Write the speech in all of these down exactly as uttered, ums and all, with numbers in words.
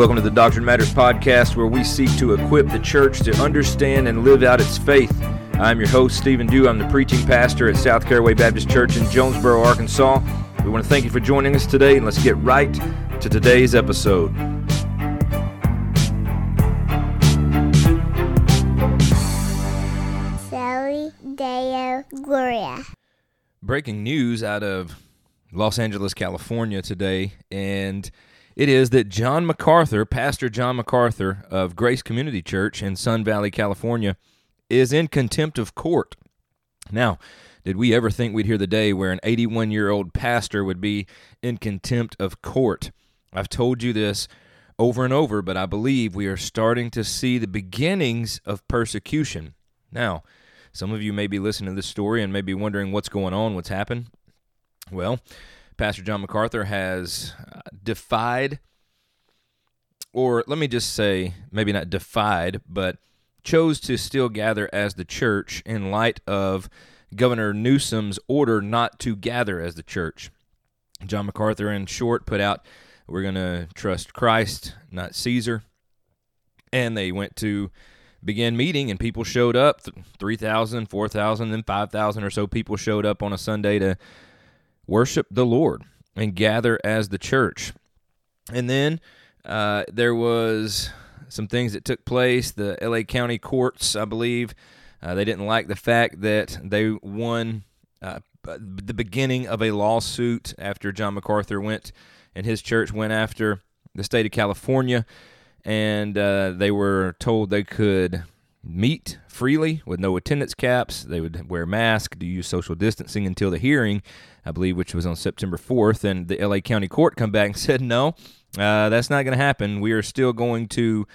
Welcome to the Doctrine Matters Podcast, where we seek to equip the church to understand and live out its faith. I'm your host, Stephen Dew. I'm the preaching pastor at South Caraway Baptist Church in Jonesboro, Arkansas. We want to thank you for joining us today, and let's get right to today's episode. Soli Deo Gloria. Breaking news out of Los Angeles, California today, and it is that John MacArthur, Pastor John MacArthur of Grace Community Church in Sun Valley, California, is in contempt of court. Now, did we ever think we'd hear the day where an eighty-one-year-old pastor would be in contempt of court? I've told you this over and over, but I believe we are starting to see the beginnings of persecution. Now, some of you may be listening to this story and may be wondering what's going on, what's happened. Well, Pastor John MacArthur has defied, or let me just say, maybe not defied, but chose to still gather as the church in light of Governor Newsom's order not to gather as the church. John MacArthur, in short, put out, we're going to trust Christ, not Caesar. And they went to begin meeting, and people showed up. three thousand, four thousand, then five thousand or so people showed up on a Sunday to worship the Lord and gather as the church. And then uh, there was some things that took place. The L A County courts, I believe, uh, they didn't like the fact that they won uh, the beginning of a lawsuit after John MacArthur went and his church went after the state of California, and uh, they were told they could meet freely with no attendance caps. They would wear masks, do use social distancing until the hearing, I believe, which was on September fourth, and the L A County court come back and said, no, uh, that's not going to happen. We are still going to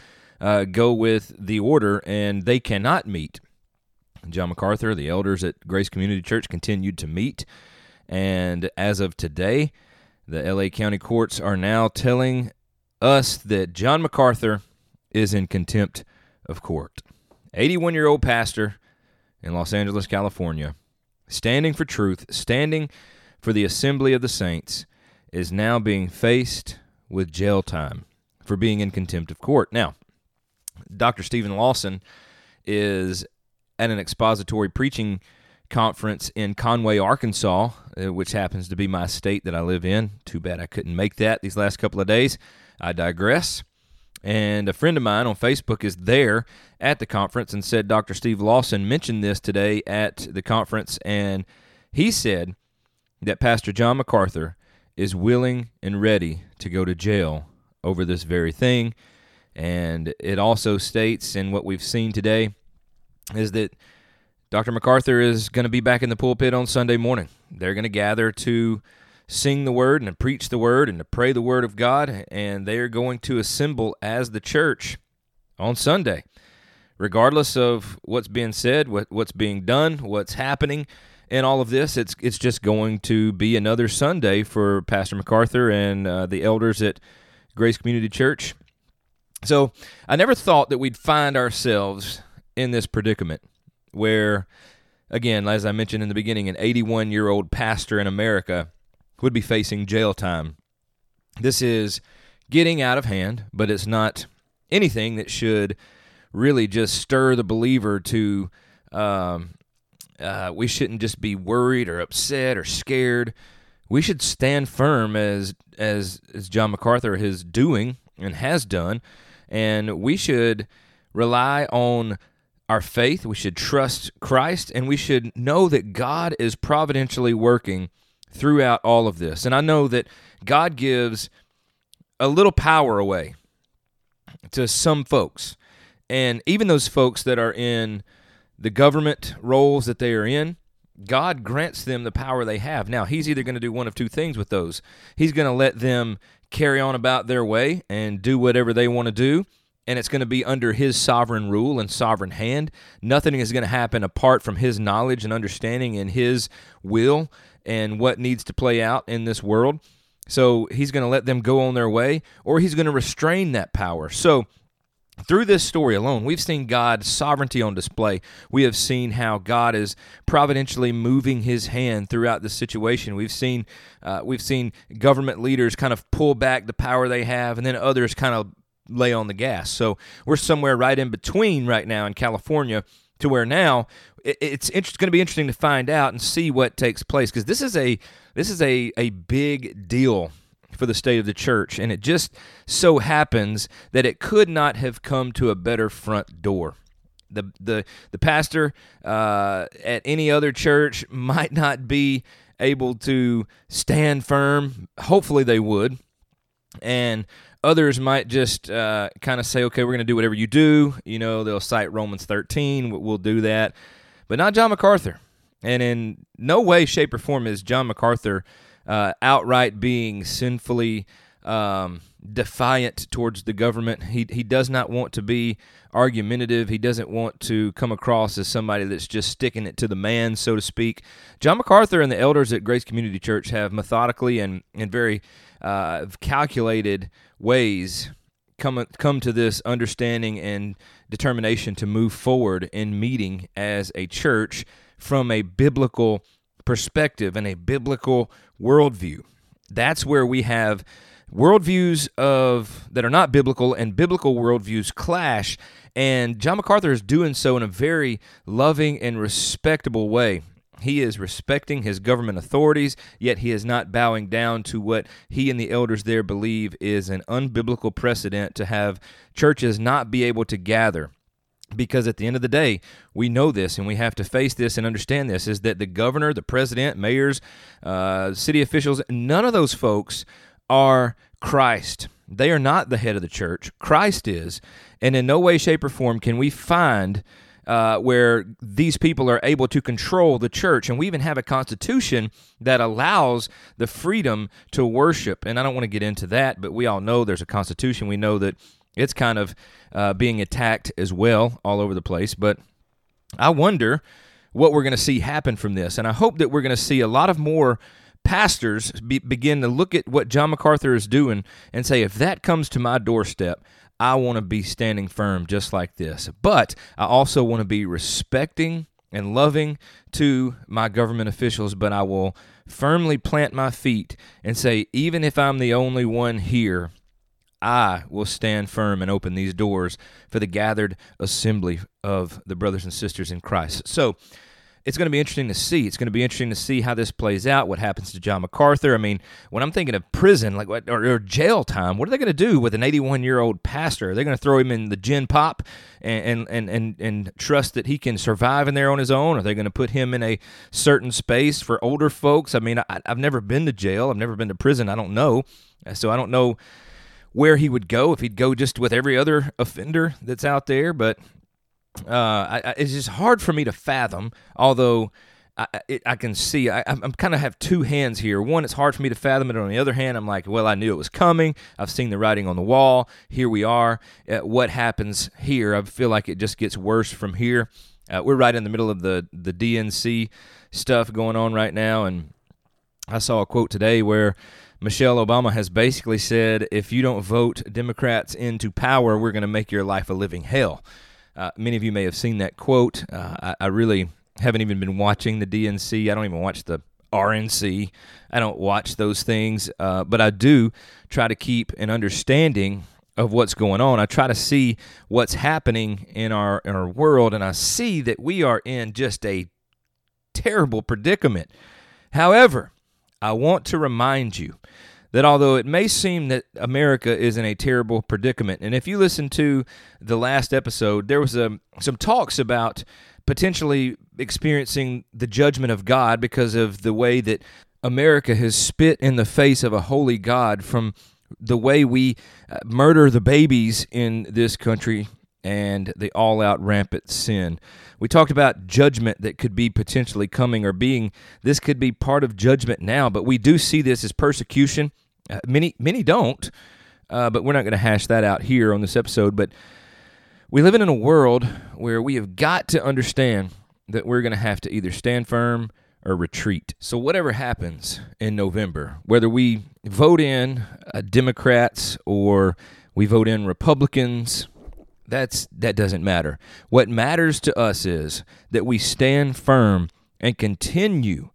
uh, go with the order, and they cannot meet. John MacArthur, the elders at Grace Community Church, continued to meet, and as of today, the L A County courts are now telling us that John MacArthur is in contempt of court. eighty-one-year-old pastor in Los Angeles, California, standing for truth, standing for the assembly of the saints, is now being faced with jail time for being in contempt of court. Now, Doctor Stephen Lawson is at an expository preaching conference in Conway, Arkansas, which happens to be my state that I live in. Too bad I couldn't make that these last couple of days. I digress. And a friend of mine on Facebook is there at the conference and said Doctor Steve Lawson mentioned this today at the conference, and he said that Pastor John MacArthur is willing and ready to go to jail over this very thing. And it also states, and what we've seen today, is that Doctor MacArthur is going to be back in the pulpit on Sunday morning. They're going to gather to sing the word and to preach the word and to pray the word of God, and they are going to assemble as the church on Sunday. Regardless of what's being said, what, what's being done, what's happening, and all of this, it's it's just going to be another Sunday for Pastor MacArthur and uh, the elders at Grace Community Church. So I never thought that we'd find ourselves in this predicament where, again, as I mentioned in the beginning, an eighty-one-year-old pastor in America would be facing jail time. This is getting out of hand, but it's not anything that should really just stir the believer to, um, uh, we shouldn't just be worried or upset or scared. We should stand firm as, as, as John MacArthur is doing and has done, and we should rely on our faith. We should trust Christ, and we should know that God is providentially working throughout all of this. And I know that God gives a little power away to some folks. And even those folks that are in the government roles that they are in, God grants them the power they have. Now, He's either going to do one of two things with those. He's going to let them carry on about their way and do whatever they want to do, and it's going to be under His sovereign rule and sovereign hand. Nothing is going to happen apart from His knowledge and understanding and His will and what needs to play out in this world. So He's going to let them go on their way, or He's going to restrain that power. So through this story alone, we've seen God's sovereignty on display. We have seen how God is providentially moving His hand throughout the situation. We've seen uh, we've seen government leaders kind of pull back the power they have, and then others kind of lay on the gas. So we're somewhere right in between right now in California to where now it's going to be interesting to find out and see what takes place, because this is a this is a a big deal for the state of the church, and it just so happens that it could not have come to a better front door. The the the pastor uh, at any other church might not be able to stand firm. Hopefully they would, and others might just uh, kind of say, okay, we're going to do whatever you do. You know, they'll cite Romans thirteen, we'll do that, but not John MacArthur. And in no way, shape, or form is John MacArthur uh, outright being sinfully um, defiant towards the government. He he does not want to be argumentative. He doesn't want to come across as somebody that's just sticking it to the man, so to speak. John MacArthur and the elders at Grace Community Church have methodically and, and very uh, calculated ways come come to this understanding and determination to move forward in meeting as a church from a biblical perspective and a biblical worldview. That's where we have worldviews of that are not biblical, and biblical worldviews clash, and John MacArthur is doing so in a very loving and respectable way. He is respecting his government authorities, yet he is not bowing down to what he and the elders there believe is an unbiblical precedent to have churches not be able to gather. Because at the end of the day, we know this, and we have to face this and understand this, is that the governor, the president, mayors, uh, city officials, none of those folks are Christ. They are not the head of the church. Christ is, and in no way, shape, or form can we find Uh, where these people are able to control the church. And we even have a constitution that allows the freedom to worship. And I don't want to get into that, but we all know there's a constitution. We know that it's kind of uh, being attacked as well all over the place. But I wonder what we're going to see happen from this. And I hope that we're going to see a lot of more pastors be- begin to look at what John MacArthur is doing and say, if that comes to my doorstep, I want to be standing firm just like this, but I also want to be respecting and loving to my government officials, but I will firmly plant my feet and say, even if I'm the only one here, I will stand firm and open these doors for the gathered assembly of the brothers and sisters in Christ. So it's going to be interesting to see. It's going to be interesting to see how this plays out, what happens to John MacArthur. I mean, when I'm thinking of prison like what, or, or jail time, what are they going to do with an eighty-one-year-old pastor? Are they going to throw him in the gin pop and, and, and, and trust that he can survive in there on his own? Are they going to put him in a certain space for older folks? I mean, I, I've never been to jail. I've never been to prison. I don't know. So I don't know where he would go, if he'd go just with every other offender that's out there, but Uh, I, I, it's just hard for me to fathom, although I, it, I can see, I, I'm kind of have two hands here. One, it's hard for me to fathom it. On the other hand, I'm like, well, I knew it was coming. I've seen the writing on the wall. Here we are. Uh, what happens here? I feel like it just gets worse from here. Uh, we're right in the middle of the, the D N C stuff going on right now, and I saw a quote today where Michelle Obama has basically said, if you don't vote Democrats into power, we're going to make your life a living hell. Uh, many of you may have seen that quote. Uh, I, I really haven't even been watching the D N C. I don't even watch the R N C. I don't watch those things, uh, but I do try to keep an understanding of what's going on. I try to see what's happening in our in our world, and I see that we are in just a terrible predicament. However, I want to remind you that although it may seem that America is in a terrible predicament, and if you listen to the last episode, there was a, some talks about potentially experiencing the judgment of God because of the way that America has spit in the face of a holy God, from the way we murder the babies in this country and the all-out rampant sin. We talked about judgment that could be potentially coming or being. This could be part of judgment now, but we do see this as persecution. Uh, many many don't, uh, but we're not going to hash that out here on this episode. But we live in a world where we have got to understand that we're going to have to either stand firm or retreat. So whatever happens in November, whether we vote in uh, Democrats or we vote in Republicans, that's that doesn't matter. What matters to us is that we stand firm and continue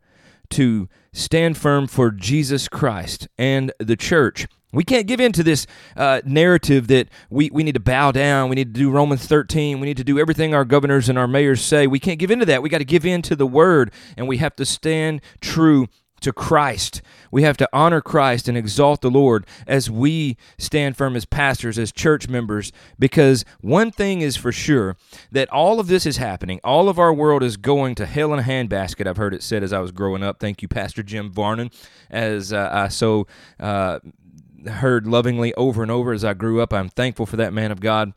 to stand firm for Jesus Christ and the church We can't give in to this uh, narrative that we, we need to bow down, we need to do Romans thirteen, we need to do everything our governors and our mayors say. We can't give in to that. We got to give in to the Word, and we have to stand true to Christ. We have to honor Christ and exalt the Lord as we stand firm as pastors, as church members, because one thing is for sure, that all of this is happening. All of our world is going to hell in a handbasket, I've heard it said as I was growing up. Thank you, Pastor Jim Varnon, as uh, I so... Uh, heard lovingly over and over as I grew up. I'm thankful for that man of God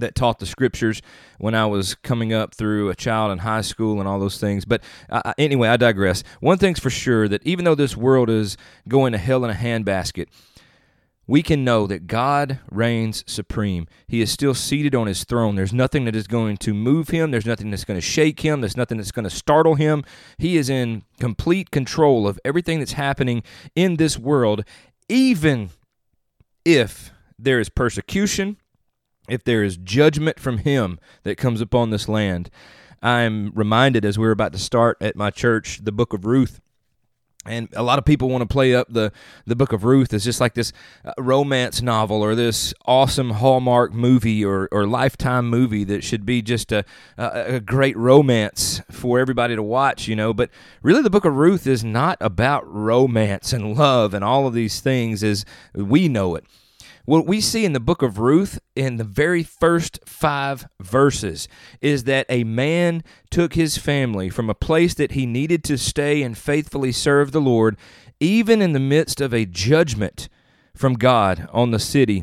that taught the scriptures when I was coming up through a child in high school and all those things. But uh, anyway, I digress. One thing's for sure, that even though this world is going to hell in a handbasket, we can know that God reigns supreme. He is still seated on his throne. There's nothing that is going to move him. There's nothing that's going to shake him. There's nothing that's going to startle him. He is in complete control of everything that's happening in this world, even if there is persecution, if there is judgment from him that comes upon this land. I'm reminded as we were about to start at my church, the book of Ruth, and a lot of people want to play up the, the book of Ruth as just like this romance novel or this awesome Hallmark movie or, or Lifetime movie that should be just a, a, a great romance for everybody to watch, you know. But really the book of Ruth is not about romance and love and all of these things as we know it. What we see in the book of Ruth in the very first five verses is that a man took his family from a place that he needed to stay and faithfully serve the Lord, even in the midst of a judgment from God on the city,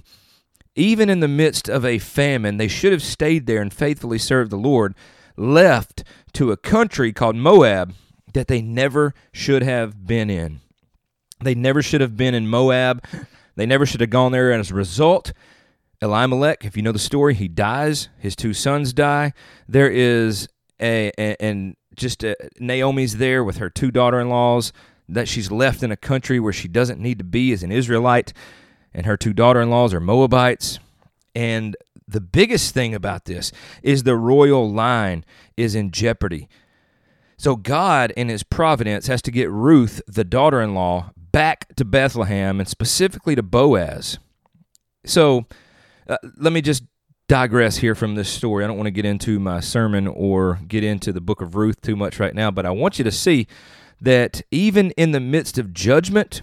even in the midst of a famine. They should have stayed there and faithfully served the Lord, left to a country called Moab that they never should have been in. They never should have been in Moab. They never should have gone there, and as a result, Elimelech, if you know the story, he dies. His two sons die. There is a, a and just a, Naomi's there with her two daughter-in-laws that she's left in a country where she doesn't need to be as an Israelite, and her two daughter-in-laws are Moabites. And the biggest thing about this is the royal line is in jeopardy. So God, in his providence, has to get Ruth, the daughter-in-law, back to Bethlehem, and specifically to Boaz. So uh, let me just digress here from this story. I don't want to get into my sermon or get into the book of Ruth too much right now, but I want you to see that even in the midst of judgment,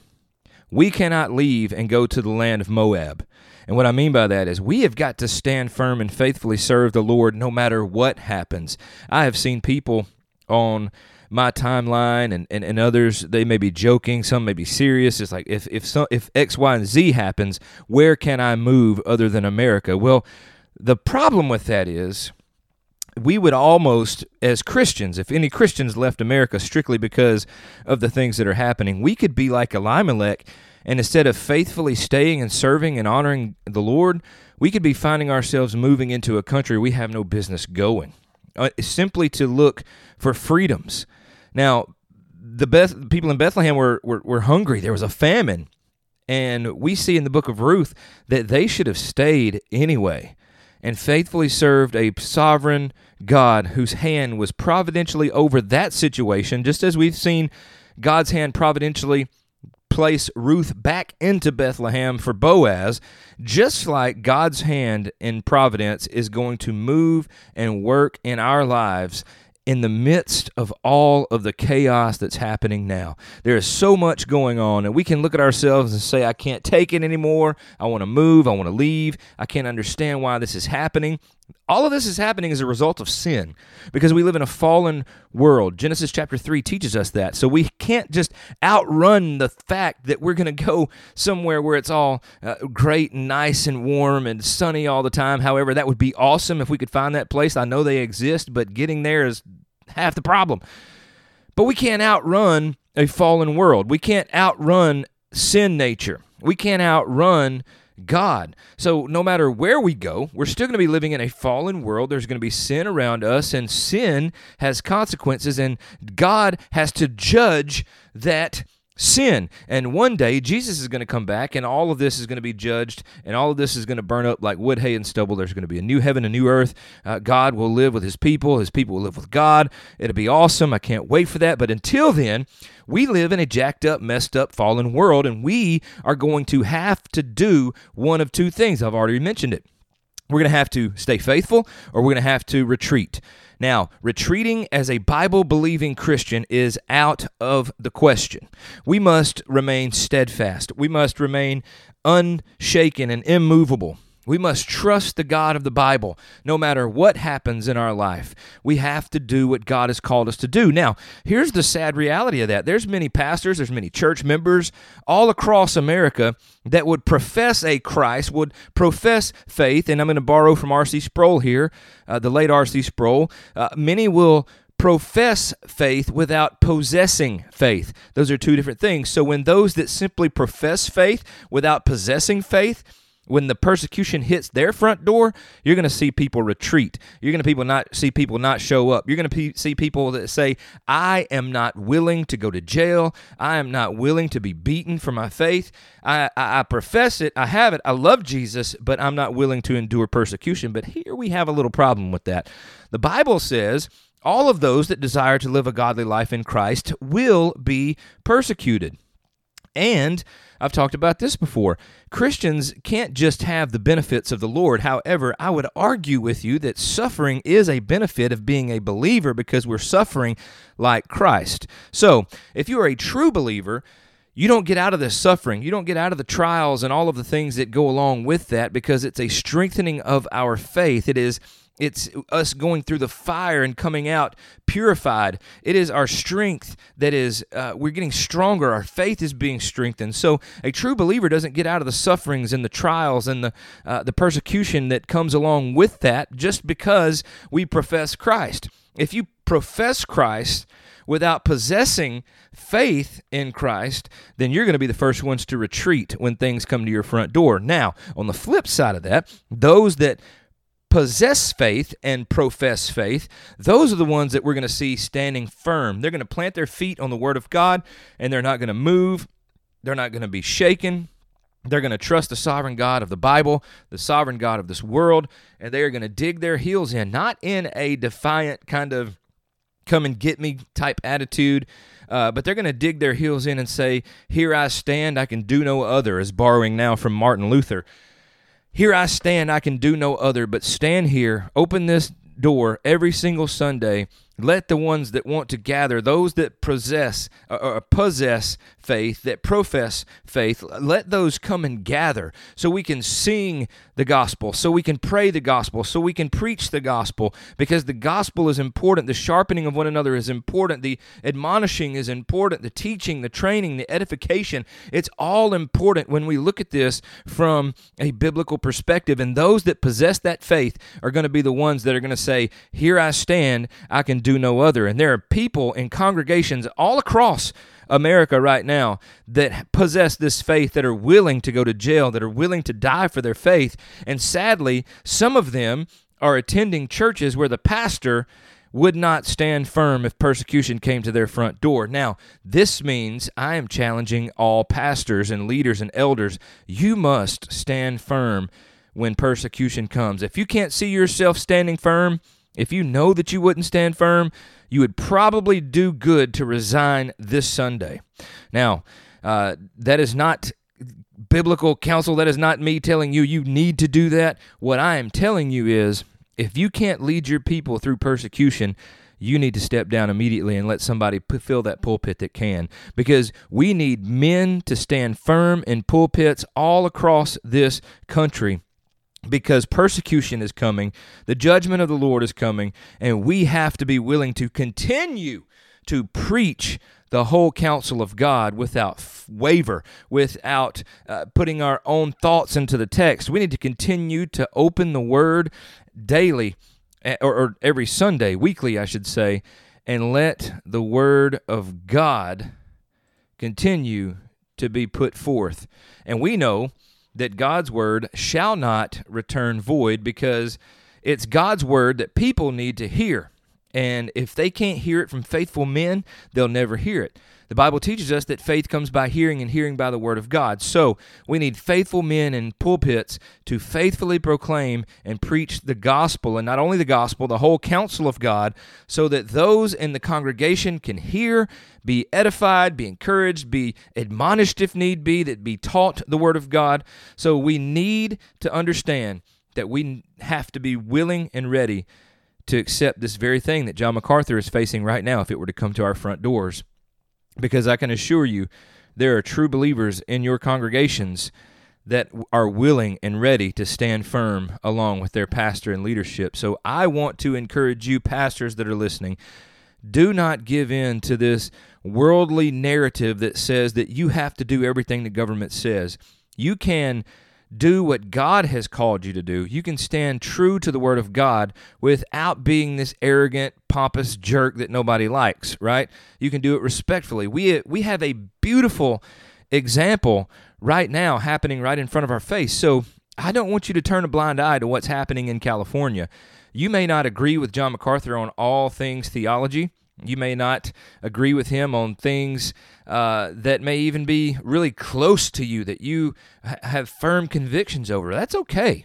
we cannot leave and go to the land of Moab. And what I mean by that is we have got to stand firm and faithfully serve the Lord no matter what happens. I have seen people on my timeline and, and, and others, they may be joking, some may be serious. It's like, if if some, if X, Y, and Z happens, where can I move other than America? Well, the problem with that is we would almost, as Christians, if any Christians left America strictly because of the things that are happening, we could be like Elimelech, and instead of faithfully staying and serving and honoring the Lord, we could be finding ourselves moving into a country we have no business going, uh, simply to look for freedoms. Now, the Beth, people in Bethlehem were, were were hungry. There was a famine, and we see in the book of Ruth that they should have stayed anyway and faithfully served a sovereign God whose hand was providentially over that situation, just as we've seen God's hand providentially place Ruth back into Bethlehem for Boaz, just like God's hand in providence is going to move and work in our lives in the midst of all of the chaos that's happening now. There is so much going on, and we can look at ourselves and say, I can't take it anymore. I want to move. I want to leave. I can't understand why this is happening. All of this is happening as a result of sin, because we live in a fallen world. Genesis chapter three teaches us that. So we can't just outrun the fact that we're going to go somewhere where it's all uh, great and nice and warm and sunny all the time. However, that would be awesome if we could find that place. I know they exist, but getting there is half the problem. But we can't outrun a fallen world. We can't outrun sin nature. We can't outrun God. So no matter where we go, we're still going to be living in a fallen world. There's going to be sin around us, and sin has consequences, and God has to judge that sin. And one day, Jesus is going to come back, and all of this is going to be judged, and all of this is going to burn up like wood, hay, and stubble. There's going to be a new heaven, a new earth. Uh, God will live with his people. His people will live with God. It'll be awesome. I can't wait for that. But until then, we live in a jacked up, messed up, fallen world, and we are going to have to do one of two things. I've already mentioned it. We're going to have to stay faithful, or we're going to have to retreat. Now, retreating as a Bible-believing Christian is out of the question. We must remain steadfast. We must remain unshaken and immovable. We must trust the God of the Bible no matter what happens in our life. We have to do what God has called us to do. Now, here's the sad reality of that. There's many pastors, there's many church members all across America that would profess a Christ, would profess faith, and I'm going to borrow from R C. Sproul here, uh, the late R C. Sproul. Uh, many will profess faith without possessing faith. Those are two different things. So when those that simply profess faith without possessing faith, when the persecution hits their front door, you're going to see people retreat. You're going to people not see people not show up. You're going to pe- see people that say, I am not willing to go to jail. I am not willing to be beaten for my faith. I, I, I profess it. I have it. I love Jesus, but I'm not willing to endure persecution. But here we have a little problem with that. The Bible says all of those that desire to live a godly life in Christ will be persecuted. And I've talked about this before. Christians can't just have the benefits of the Lord. However, I would argue with you that suffering is a benefit of being a believer because we're suffering like Christ. So if you are a true believer, you don't get out of this suffering. You don't get out of the trials and all of the things that go along with that because it's a strengthening of our faith. It is It's us going through the fire and coming out purified. It is our strength that is, uh, we're getting stronger. Our faith is being strengthened. So a true believer doesn't get out of the sufferings and the trials and the uh, the persecution that comes along with that just because we profess Christ. If you profess Christ without possessing faith in Christ, then you're going to be the first ones to retreat when things come to your front door. Now, on the flip side of that, those that possess faith and profess faith, those are the ones that we're going to see standing firm. They're going to plant their feet on the Word of God, and they're not going to move. They're not going to be shaken. They're going to trust the sovereign God of the Bible, the sovereign God of this world, and they are going to dig their heels in, not in a defiant kind of come and get me type attitude, uh, but they're going to dig their heels in and say, here I stand, I can do no other, is borrowing now from Martin Luther. Here I stand, I can do no other, but stand here, open this door every single Sunday, let the ones that want to gather, those that possess or possess faith, that profess faith, let those come and gather so we can sing the gospel, so we can pray the gospel, so we can preach the gospel, because the gospel is important. The sharpening of one another is important. The admonishing is important. The teaching, the training, the edification, it's all important when we look at this from a biblical perspective. And those that possess that faith are going to be the ones that are going to say, here I stand, I can do no other. And there are people in congregations all across America right now that possess this faith, that are willing to go to jail, that are willing to die for their faith. And sadly, some of them are attending churches where the pastor would not stand firm if persecution came to their front door. Now, this means I am challenging all pastors and leaders and elders. You must stand firm when persecution comes. If you can't see yourself standing firm, if you know that you wouldn't stand firm, you would probably do good to resign this Sunday. Now, uh, that is not biblical counsel. That is not me telling you you need to do that. What I am telling you is if you can't lead your people through persecution, you need to step down immediately and let somebody fill that pulpit that can, because we need men to stand firm in pulpits all across this country. Because persecution is coming, the judgment of the Lord is coming, and we have to be willing to continue to preach the whole counsel of God without waver, without uh, putting our own thoughts into the text. We need to continue to open the Word daily, or, or every Sunday, weekly, I should say, and let the Word of God continue to be put forth. And we know that God's word shall not return void, because it's God's word that people need to hear. And if they can't hear it from faithful men, they'll never hear it. The Bible teaches us that faith comes by hearing and hearing by the Word of God. So we need faithful men in pulpits to faithfully proclaim and preach the gospel, and not only the gospel, the whole counsel of God, so that those in the congregation can hear, be edified, be encouraged, be admonished if need be, that be taught the Word of God. So we need to understand that we have to be willing and ready to accept this very thing that John MacArthur is facing right now if it were to come to our front doors. Because I can assure you, there are true believers in your congregations that are willing and ready to stand firm along with their pastor and leadership. So I want to encourage you, pastors that are listening, do not give in to this worldly narrative that says that you have to do everything the government says. You can do what God has called you to do. You can stand true to the Word of God without being this arrogant, pompous jerk that nobody likes, right? You can do it respectfully. We we have a beautiful example right now happening right in front of our face. So I don't want you to turn a blind eye to what's happening in California. You may not agree with John MacArthur on all things theology. You may not agree with him on things uh, that may even be really close to you, that you ha- have firm convictions over. That's okay.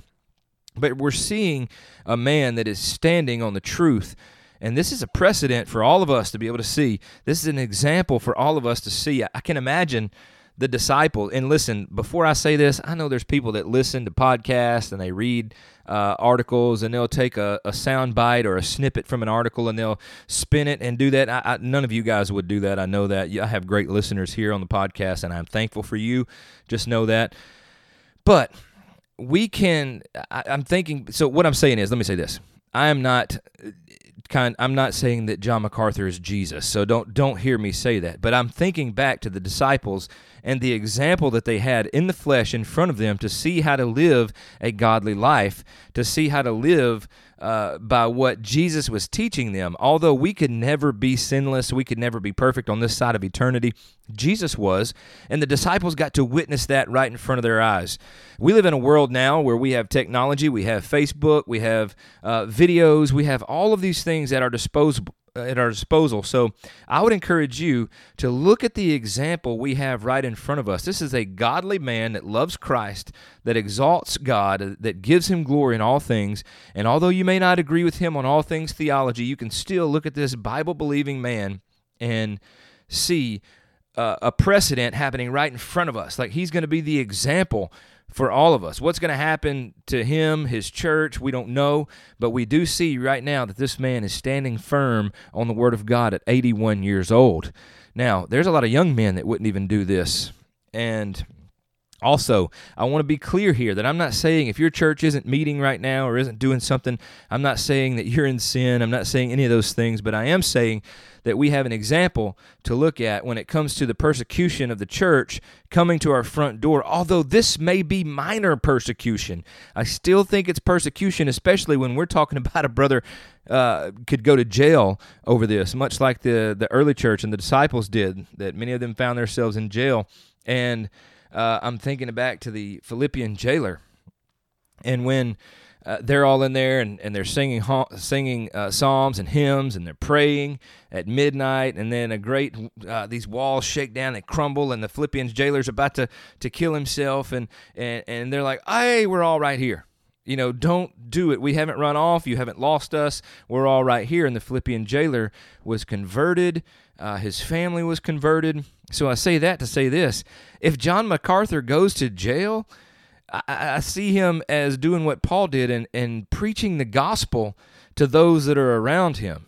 But we're seeing a man that is standing on the truth. And this is a precedent for all of us to be able to see. This is an example for all of us to see. I, I can imagine the disciple, and listen, before I say this, I know there's people that listen to podcasts and they read uh, articles, and they'll take a, a sound bite or a snippet from an article and they'll spin it and do that. I, I, none of you guys would do that. I know that. I have great listeners here on the podcast, and I'm thankful for you. Just know that. But we can, I, I'm thinking, so what I'm saying is, let me say this. I am not... Kind, I'm not saying that John MacArthur is Jesus, so don't don't hear me say that. But I'm thinking back to the disciples and the example that they had in the flesh in front of them to see how to live a godly life, to see how to live uh, by what Jesus was teaching them. Although we could never be sinless, we could never be perfect on this side of eternity, Jesus was, and the disciples got to witness that right in front of their eyes. We live in a world now where we have technology, we have Facebook, we have uh, videos, we have all of these things at our disposal. at our disposal. So I would encourage you to look at the example we have right in front of us. This is a godly man that loves Christ, that exalts God, that gives him glory in all things. And although you may not agree with him on all things theology, you can still look at this Bible-believing man and see uh, a precedent happening right in front of us. Like, he's going to be the example for all of us. What's going to happen to him, his church, we don't know, but we do see right now that this man is standing firm on the Word of God at eighty-one years old. Now, there's a lot of young men that wouldn't even do this. And also, I want to be clear here that I'm not saying if your church isn't meeting right now or isn't doing something, I'm not saying that you're in sin. I'm not saying any of those things, but I am saying that we have an example to look at when it comes to the persecution of the church coming to our front door. Although this may be minor persecution, I still think it's persecution, especially when we're talking about a brother uh, could go to jail over this, much like the, the early church and the disciples did, that many of them found themselves in jail. And Uh, I'm thinking back to the Philippian jailer, and when uh, they're all in there and, and they're singing ha- singing uh, psalms and hymns, and they're praying at midnight, and then a great uh, these walls shake down and crumble, and the Philippian jailer's about to, to kill himself, and, and and they're like, "Hey, we're all right here. You know, don't do it. We haven't run off. You haven't lost us. We're all right here." And the Philippian jailer was converted. Uh, his family was converted. So I say that to say this. If John MacArthur goes to jail, I, I see him as doing what Paul did and, and preaching the gospel to those that are around him.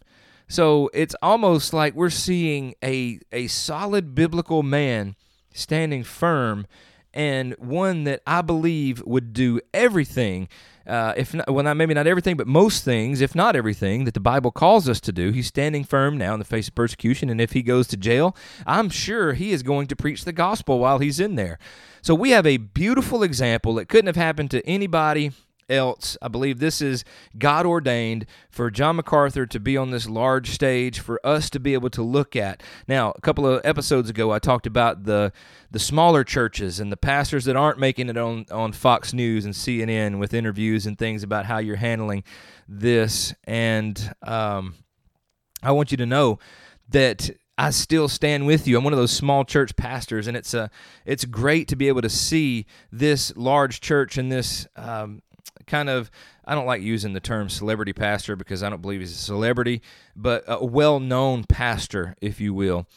So it's almost like we're seeing a, a solid biblical man standing firm, and one that I believe would do everything, uh, if not, well, not, maybe not everything, but most things, if not everything, that the Bible calls us to do. He's standing firm now in the face of persecution, and if he goes to jail, I'm sure he is going to preach the gospel while he's in there. So we have a beautiful example that couldn't have happened to anybody else. I believe this is God ordained for John MacArthur to be on this large stage for us to be able to look at. Now, a couple of episodes ago, I talked about the the smaller churches and the pastors that aren't making it on, on Fox News and C N N with interviews and things about how you're handling this. And um, I want you to know that I still stand with you. I'm one of those small church pastors, and it's a, it's great to be able to see this large church and this um, kind of, I don't like using the term celebrity pastor because I don't believe he's a celebrity, but a well-known pastor, if you will.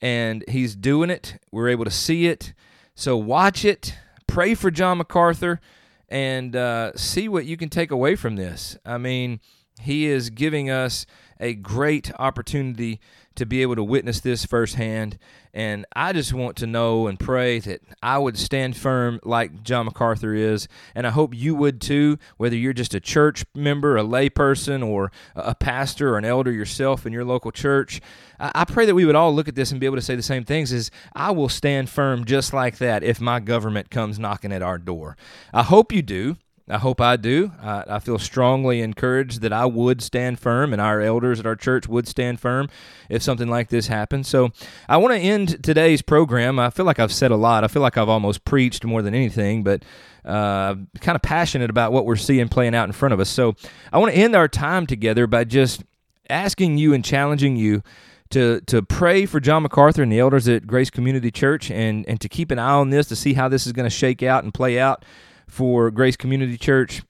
And he's doing it. We're able to see it. So watch it. Pray for John MacArthur and uh, see what you can take away from this. I mean, he is giving us a great opportunity to be able to witness this firsthand. And I just want to know and pray that I would stand firm like John MacArthur is. And I hope you would too, whether you're just a church member, a lay person, or a pastor or an elder yourself in your local church. I pray that we would all look at this and be able to say the same things, is I will stand firm just like that if my government comes knocking at our door. I hope you do. I hope I do. I, I feel strongly encouraged that I would stand firm and our elders at our church would stand firm if something like this happens. So I want to end today's program. I feel like I've said a lot. I feel like I've almost preached more than anything, but uh, kind of passionate about what we're seeing playing out in front of us. So I want to end our time together by just asking you and challenging you to to pray for John MacArthur and the elders at Grace Community Church, and, and to keep an eye on this to see how this is going to shake out and play out for Grace Community Church.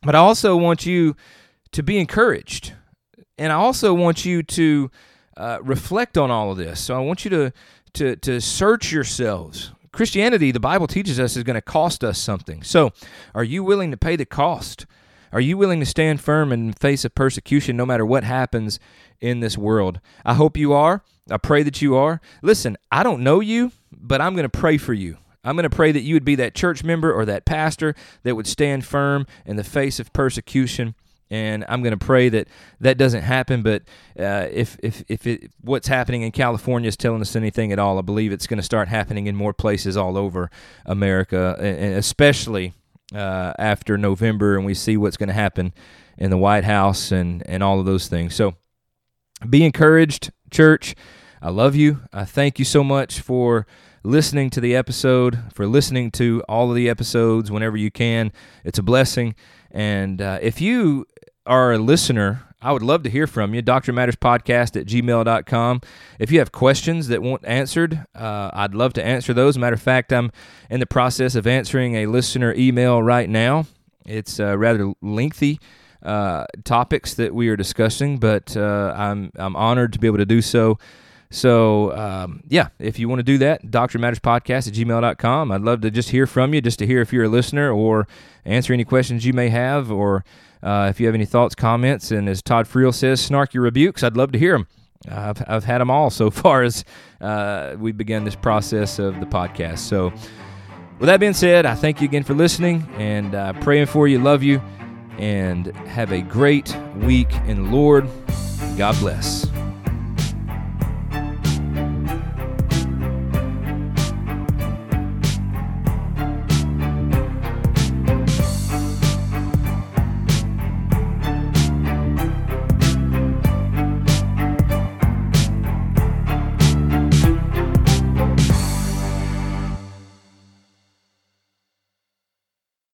But I also want you to be encouraged, and I also want you to uh, reflect on all of this. So I want you to to to search yourselves. Christianity, the Bible teaches us, is going to cost us something. So are you willing to pay the cost? Are you willing to stand firm in the face of persecution no matter what happens in this world? I hope you are. I pray that you are. Listen, I don't know you, but I'm going to pray for you. I'm going to pray that you would be that church member or that pastor that would stand firm in the face of persecution, and I'm going to pray that that doesn't happen, but uh, if if, if it, what's happening in California is telling us anything at all, I believe it's going to start happening in more places all over America, and especially uh, after November, and we see what's going to happen in the White House and, and all of those things. So be encouraged, church. I love you. I thank you so much for listening to the episode, for listening to all of the episodes whenever you can. It's a blessing. And uh, if you are a listener, I would love to hear from you. Doctrine Matters Podcast at gmail dot com. If you have questions that weren't answered, uh, I'd love to answer those. Matter of fact, I'm in the process of answering a listener email right now. It's uh, rather lengthy uh, topics that we are discussing, but uh, I'm I'm honored to be able to do so. So, um, yeah, if you want to do that, doctrine matters podcast at gmail dot com. I'd love to just hear from you, just to hear if you're a listener, or answer any questions you may have, or uh, if you have any thoughts, comments, and as Todd Friel says, snarky rebukes. I'd love to hear them. Uh, I've, I've had them all so far as uh, we began this process of the podcast. So, with that being said, I thank you again for listening, and uh, praying for you, love you, and have a great week in the Lord. God bless.